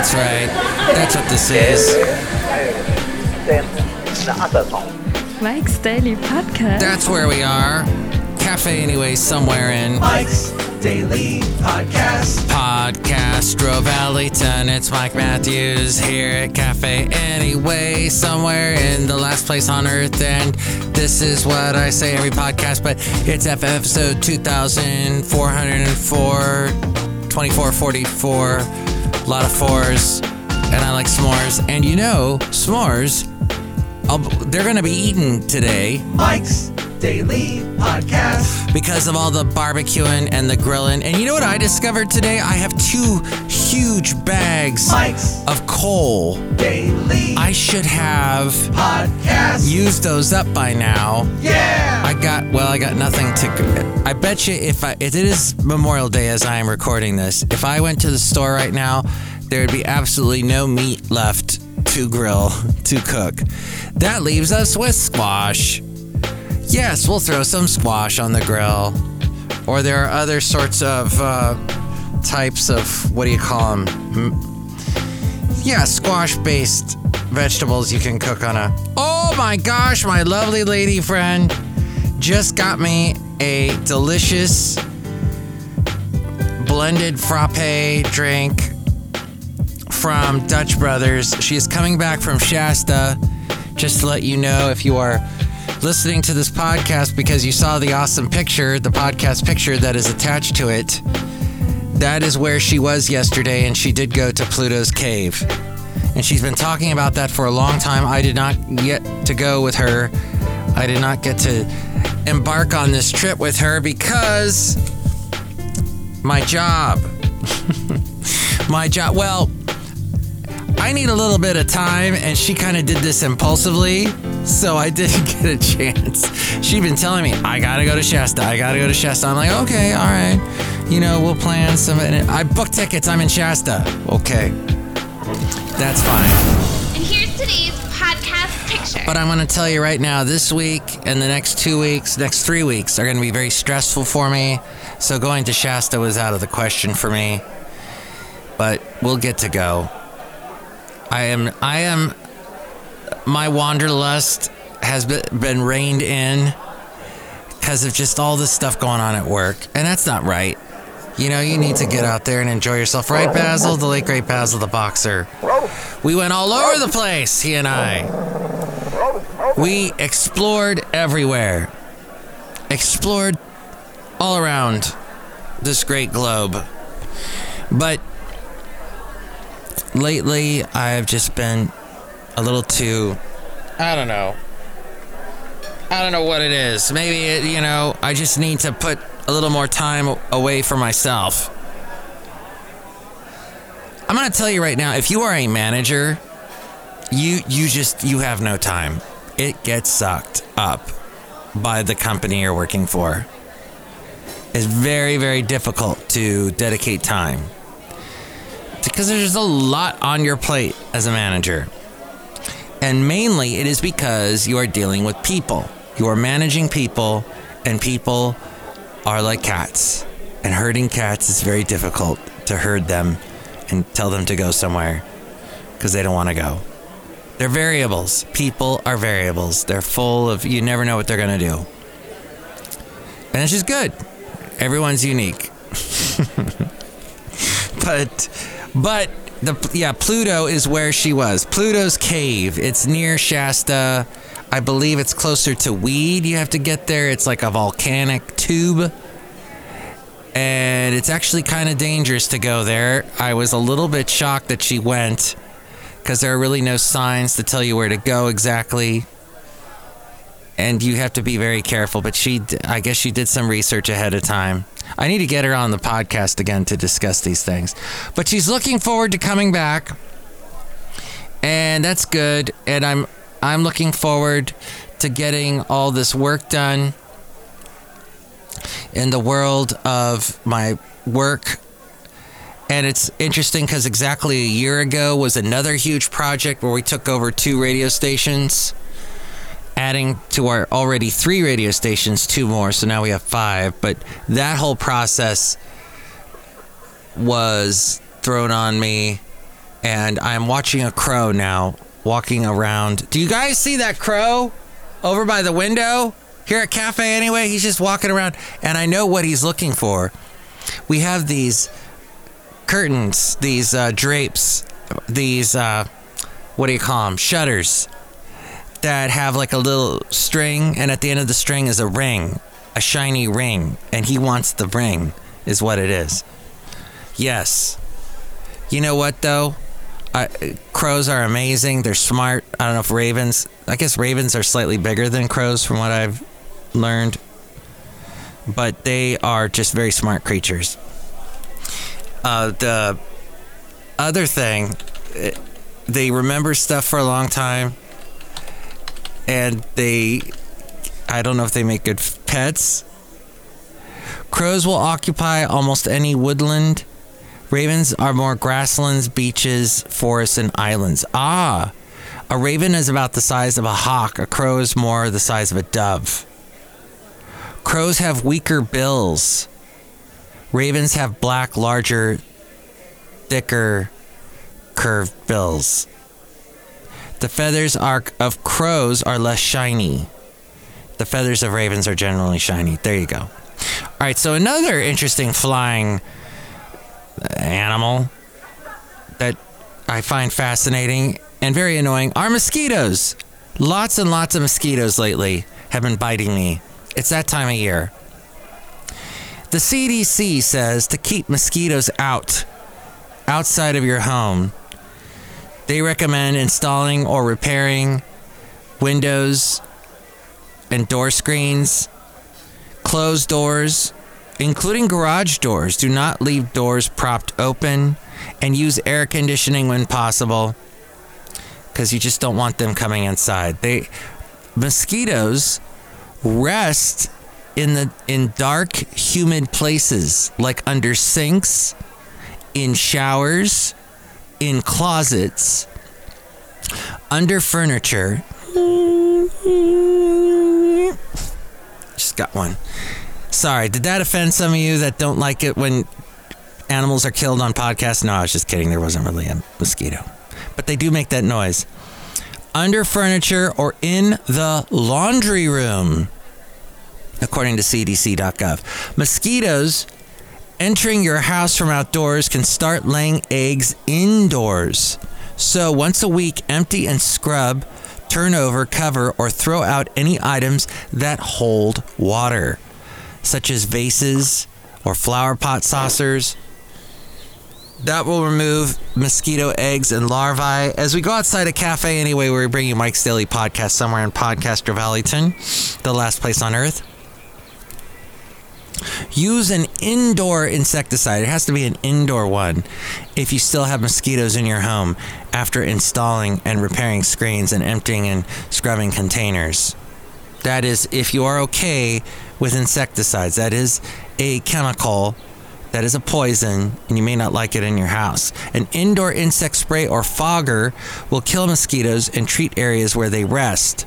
That's right. That's what this is. Mike's Daily Podcast. That's where we are. Cafe Anyway, somewhere in Mike's Daily Podcast. Podcastro Valleyton. It's Mike Matthews here at Cafe Anyway, somewhere in the last place on earth. And this is what I say every podcast, but it's episode 2404, 2444. A lot of fours. And I like s'mores. And you know, s'mores, they're going to be eaten today. Mike's Daily Podcast. Because of all the barbecuing and the grilling. And you know what I discovered today? I have two huge bags of coal. Daily. I should have used those up by now. Yeah. I got nothing to. I bet you if it is Memorial Day as I am recording this, if I went to the store right now, there would be absolutely no meat left to grill, to cook. That leaves us with squash. Yes, we'll throw some squash on the grill. Or there are other sorts of types of, what do you call them? Yeah, squash-based vegetables you can cook on a... Oh my gosh, my lovely lady friend just got me a delicious blended frappe drink from Dutch Brothers. She is coming back from Shasta, just to let you know if you are... listening to this podcast because you saw the awesome picture, the podcast picture that is attached to it. That is where she was yesterday, and she did go to Pluto's Cave. And she's been talking about that for a long time. I did not get to go with her. I did not get to embark on this trip with her because my job. Well, I need a little bit of time, and she kind of did this impulsively. So I didn't get a chance. She'd been telling me, I gotta go to Shasta. I'm like, okay, all right. You know, we'll plan some. And I booked tickets. I'm in Shasta. Okay. That's fine. And here's today's podcast picture. But I'm going to tell you right now, this week and the next 2 weeks, next 3 weeks are going to be very stressful for me. So going to Shasta was out of the question for me. But we'll get to go. I am... My wanderlust has been reined in because of just all this stuff going on at work. And that's not right. You know, you need to get out there and enjoy yourself. Right, Basil? The late, great Basil, the boxer. We went all over the place, he and I. We explored everywhere. Explored all around this great globe. But lately, I've just been... a little too, I don't know what it is. Maybe, I just need to put a little more time away for myself. I'm going to tell you right now, if you are a manager, you have no time. It gets sucked up by the company you're working for. It's very, very difficult to dedicate time because there's a lot on your plate as a manager. And mainly it is because you are dealing with people. You are managing people, and people are like cats. And herding cats is very difficult to herd them and tell them to go somewhere because they don't want to go. They're variables. People are variables. They're full of, you never know what they're going to do. And it's just good. Everyone's unique. But... Pluto is where she was. Pluto's Cave. It's near Shasta. I believe it's closer to Weed. You have to get there. It's like a volcanic tube. And it's actually kind of dangerous to go there. I was a little bit shocked that she went because there are really no signs to tell you where to go exactly. And you have to be very careful. But I guess she did some research ahead of time. I need to get her on the podcast again to discuss these things. But she's looking forward to coming back. And that's good. And I'm looking forward to getting all this work done in the world of my work. And it's interesting because exactly a year ago was another huge project where we took over 2 radio stations, adding to our already 3 radio stations, 2 more, so now we have 5. But that whole process was thrown on me, and I'm watching a crow now walking around. Do you guys see that crow over by the window here at Cafe Anyway? He's just walking around, and I know what he's looking for. We have these curtains, these drapes, these, what do you call them, shutters that have like a little string, and at the end of the string is a ring, a shiny ring, and he wants the ring is what it is. Yes. You know what, though? Crows are amazing. They're smart. I don't know if ravens... I guess ravens are slightly bigger than crows from what I've learned. But they are just very smart creatures. The other thing, they remember stuff for a long time. And they... I don't know if they make good pets. Crows will occupy almost any woodland. Ravens are more grasslands, beaches, forests, and islands. Ah, a raven is about the size of a hawk. A crow is more the size of a dove. Crows have weaker bills. Ravens have black, larger, thicker, curved bills. The feathers of crows are less shiny. The feathers of ravens are generally shiny. There you go. All right, so another interesting flying animal that I find fascinating and very annoying are mosquitoes. Lots and lots of mosquitoes lately have been biting me. It's that time of year. The CDC says to keep mosquitoes outside of your home. They recommend installing or repairing windows and door screens, closed doors, including garage doors. Do not leave doors propped open, and use air conditioning when possible, because you just don't want them coming inside. Mosquitoes rest in dark, humid places, like under sinks, in showers, in closets, under furniture. Just got one. Sorry, did that offend some of you that don't like it when animals are killed on podcasts? No, I was just kidding. There wasn't really a mosquito. But they do make that noise. Under furniture or in the laundry room, according to CDC.gov. Mosquitoes entering your house from outdoors can start laying eggs indoors. So once a week, empty and scrub, turn over, cover, or throw out any items that hold water, such as vases or flower pot saucers. That will remove mosquito eggs and larvae. As we go outside a Cafe Anyway, where we bring you Mike's Daily Podcast somewhere in Podcaster Valleyton, the last place on earth. Use an indoor insecticide. It has to be an indoor one if you still have mosquitoes in your home after installing and repairing screens and emptying and scrubbing containers. That is, if you are okay with insecticides. That is a chemical, that is a poison, and you may not like it in your house. An indoor insect spray or fogger will kill mosquitoes and treat areas where they rest.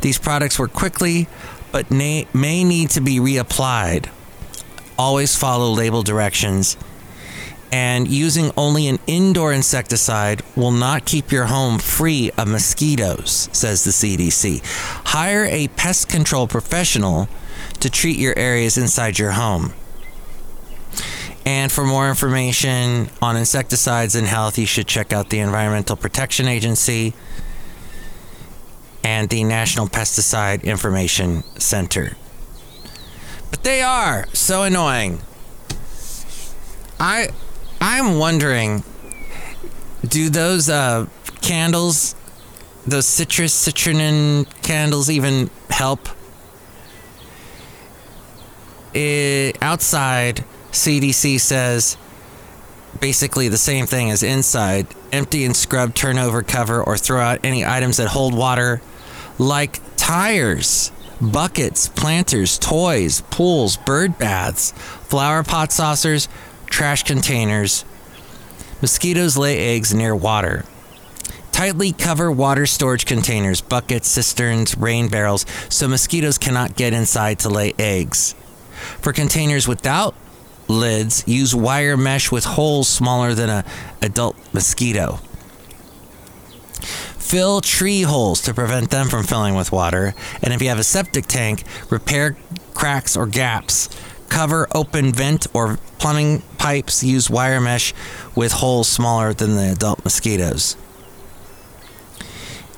These products work quickly, but may need to be reapplied. Always follow label directions. And using only an indoor insecticide will not keep your home free of mosquitoes, says the CDC. Hire a pest control professional to treat your areas inside your home. And for more information on insecticides and health, you should check out the Environmental Protection Agency and the National Pesticide Information Center. But they are so annoying. I'm wondering, do those candles, those citrinin candles, even help? Outside, CDC says basically the same thing as inside. Empty and scrub, turn over, cover, or throw out any items that hold water, like tires, buckets, planters, toys, pools, bird baths, flower pot saucers, trash containers. Mosquitoes lay eggs near water. Tightly cover water storage containers, buckets, cisterns, rain barrels, so mosquitoes cannot get inside to lay eggs. For containers without lids, use wire mesh with holes smaller than an adult mosquito. Fill tree holes to prevent them from filling with water. And if you have a septic tank, repair cracks or gaps. Cover open vent or plumbing pipes. Use wire mesh with holes smaller than the adult mosquitoes.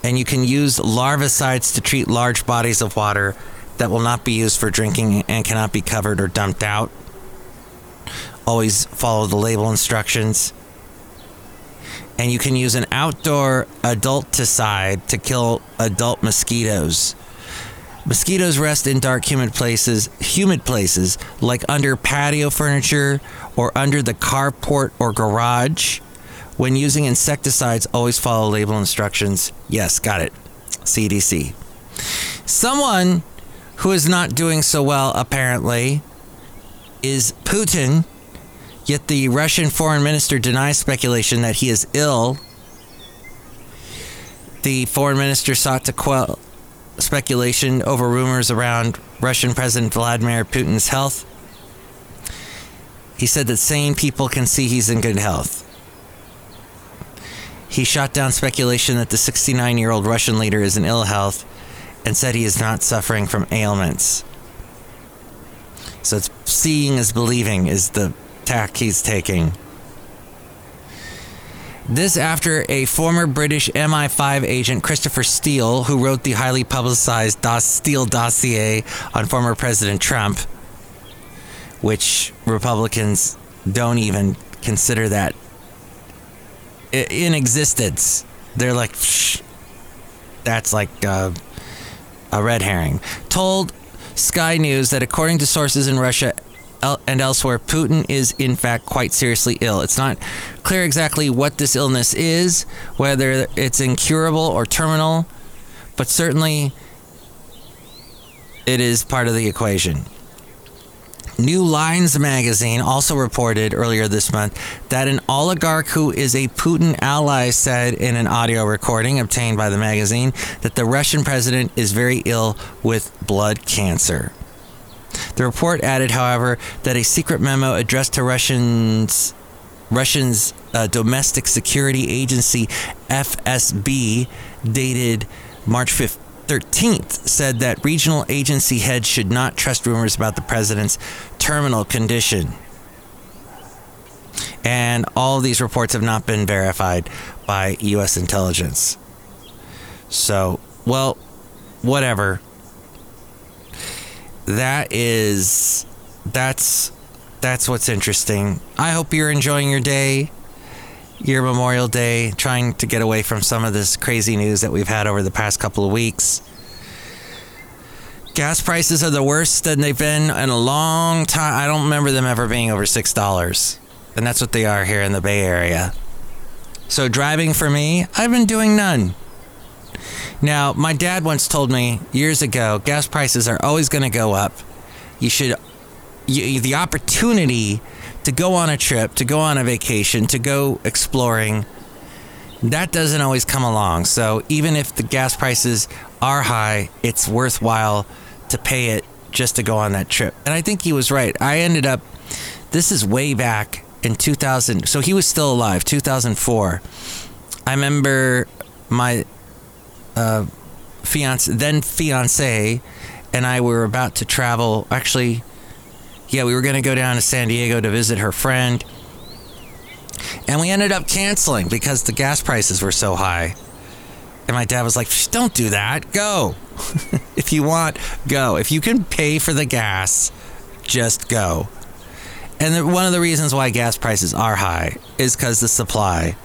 And you can use larvicides to treat large bodies of water that will not be used for drinking and cannot be covered or dumped out. Always follow the label instructions. And you can use an outdoor adulticide to kill adult mosquitoes. Mosquitoes rest in dark, humid places, like under patio furniture or under the carport or garage. When using insecticides, always follow label instructions. Yes, got it. CDC. Someone who is not doing so well, apparently, is Putin. Yet the Russian foreign minister denies speculation that he is ill. The foreign minister sought to quell speculation over rumors around Russian President Vladimir Putin's health. He said that sane people can see he's in good health. He shot down speculation that the 69-year-old Russian leader is in ill health and said he is not suffering from ailments. So it's seeing is believing is the tack he's taking. This after a former British MI5 agent, Christopher Steele, who wrote the highly publicized Steele dossier on former President Trump, which Republicans don't even consider that in existence. They're like, shh, that's like a red herring. Told Sky News that according to sources in Russia and elsewhere, Putin is in fact quite seriously ill. It's not clear exactly what this illness is, whether it's incurable or terminal, but certainly it is part of the equation. New Lines magazine also reported earlier this month that an oligarch who is a Putin ally said in an audio recording obtained by the magazine that the Russian president is very ill with blood cancer. The report added, however, that a secret memo addressed to Russia's domestic security agency, FSB, dated March 13th, said that regional agency heads should not trust rumors about the president's terminal condition. And all these reports have not been verified by U.S. intelligence. So, well, whatever. That's what's interesting. I hope you're enjoying your day, your Memorial Day, trying to get away from some of this crazy news that we've had over the past couple of weeks. Gas prices are the worst than they've been in a long time. I don't remember them ever being over $6, and that's what they are here in the Bay Area. So driving for me, I've been doing none. Now, my dad once told me years ago, gas prices are always going to go up. The opportunity to go on a trip, to go on a vacation, to go exploring, that doesn't always come along. So even if the gas prices are high, it's worthwhile to pay it just to go on that trip. And I think he was right. I ended up, this is way back in 2000. So he was still alive, 2004. I remember my fiance and I were about to travel. Actually, yeah, we were going to go down to San Diego to visit her friend, and we ended up canceling because the gas prices were so high. And my dad was like, "Don't do that. Go if you want. Go if you can pay for the gas. Just go." And one of the reasons why gas prices are high is because the supply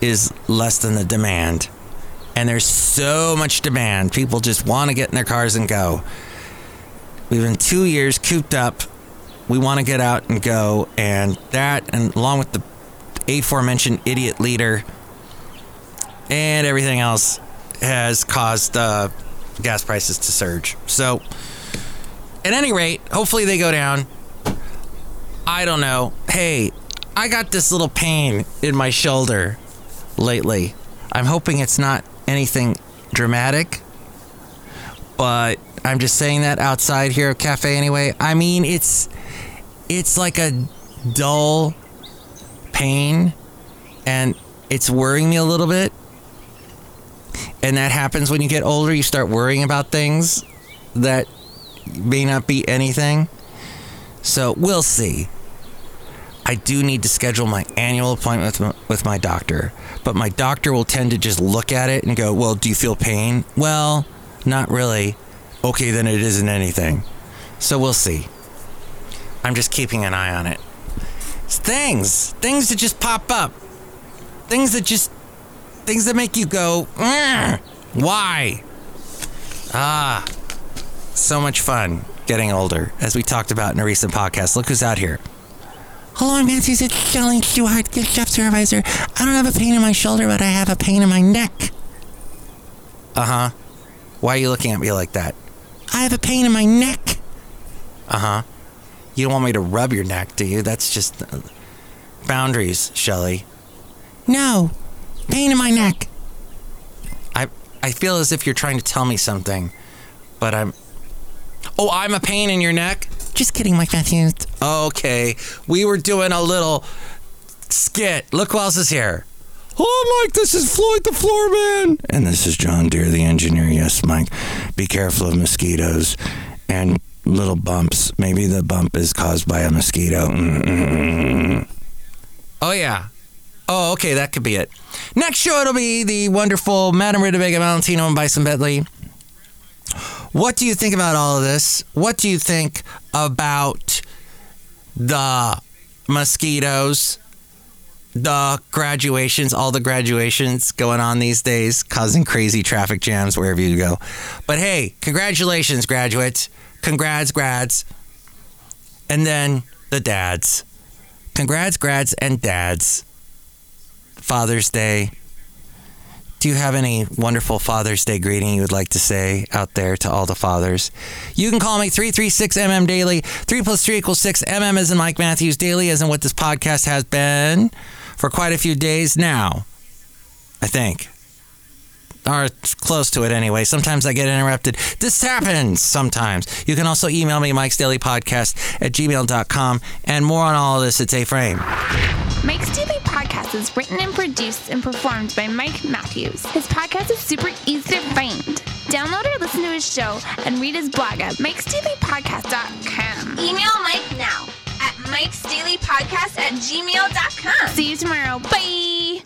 is less than the demand. And there's so much demand. People just want to get in their cars and go. We've been 2 years cooped up. We want to get out and go. And that, and along with the aforementioned idiot leader and everything else, has caused gas prices to surge. So, at any rate, hopefully they go down. I don't know. Hey, I got this little pain in my shoulder lately. I'm hoping it's not anything dramatic, but I'm just saying that outside here at Cafe Anyway. I mean, it's it's like a dull pain, and it's worrying me a little bit. And that happens when you get older. You start worrying about things that may not be anything. So we'll see. I do need to schedule my annual appointment with my doctor, but my doctor will tend to just look at it and go, well, do you feel pain? Well, not really. Okay, then it isn't anything. So we'll see. I'm just keeping an eye on it. It's things that just pop up. Things that make you go, why? Ah, so much fun getting older, as we talked about in a recent podcast. Look who's out here. Hello, I'm Matthews. It's Shelley Stewart, good job supervisor. I don't have a pain in my shoulder, but I have a pain in my neck. Uh-huh. Why are you looking at me like that? I have a pain in my neck. Uh-huh. You don't want me to rub your neck, do you? That's just... boundaries, Shelley. No. Pain in my neck. I feel as if you're trying to tell me something, but I'm... Oh, I'm a pain in your neck? Just kidding, Mike Matthews. Okay, we were doing a little skit. Look who else is here. Hello, Mike, this is Floyd the Floorman. And this is John Deere, the engineer. Yes, Mike, be careful of mosquitoes and little bumps. Maybe the bump is caused by a mosquito. Mm-mm. Oh, yeah. Oh, okay, that could be it. Next show, it'll be the wonderful Madame Rittabaga Valentino and Bison Bentley. What do you think about all of this? What do you think about the mosquitoes, the graduations, all the graduations going on these days, causing crazy traffic jams wherever you go? But hey, congratulations, graduates. Congrats, grads. And then the dads. Congrats, grads and dads. Father's Day. Do you have any wonderful Father's Day greeting you would like to say out there to all the fathers? You can call me 336MM Daily. 3 + 3 = 6. MM as in Mike Matthews. Daily as in what this podcast has been for quite a few days now, I think. Or close to it anyway. Sometimes I get interrupted. This happens sometimes. You can also email me, Mike's Daily Podcast at gmail.com. And more on all of this, it's A-Frame. Mike's Daily Podcast is written and produced and performed by Mike Matthews. His podcast is super easy to find. Download or listen to his show and read his blog at mikesdailypodcast.com. Email Mike now at mikesdailypodcast@gmail.com. See you tomorrow. Bye.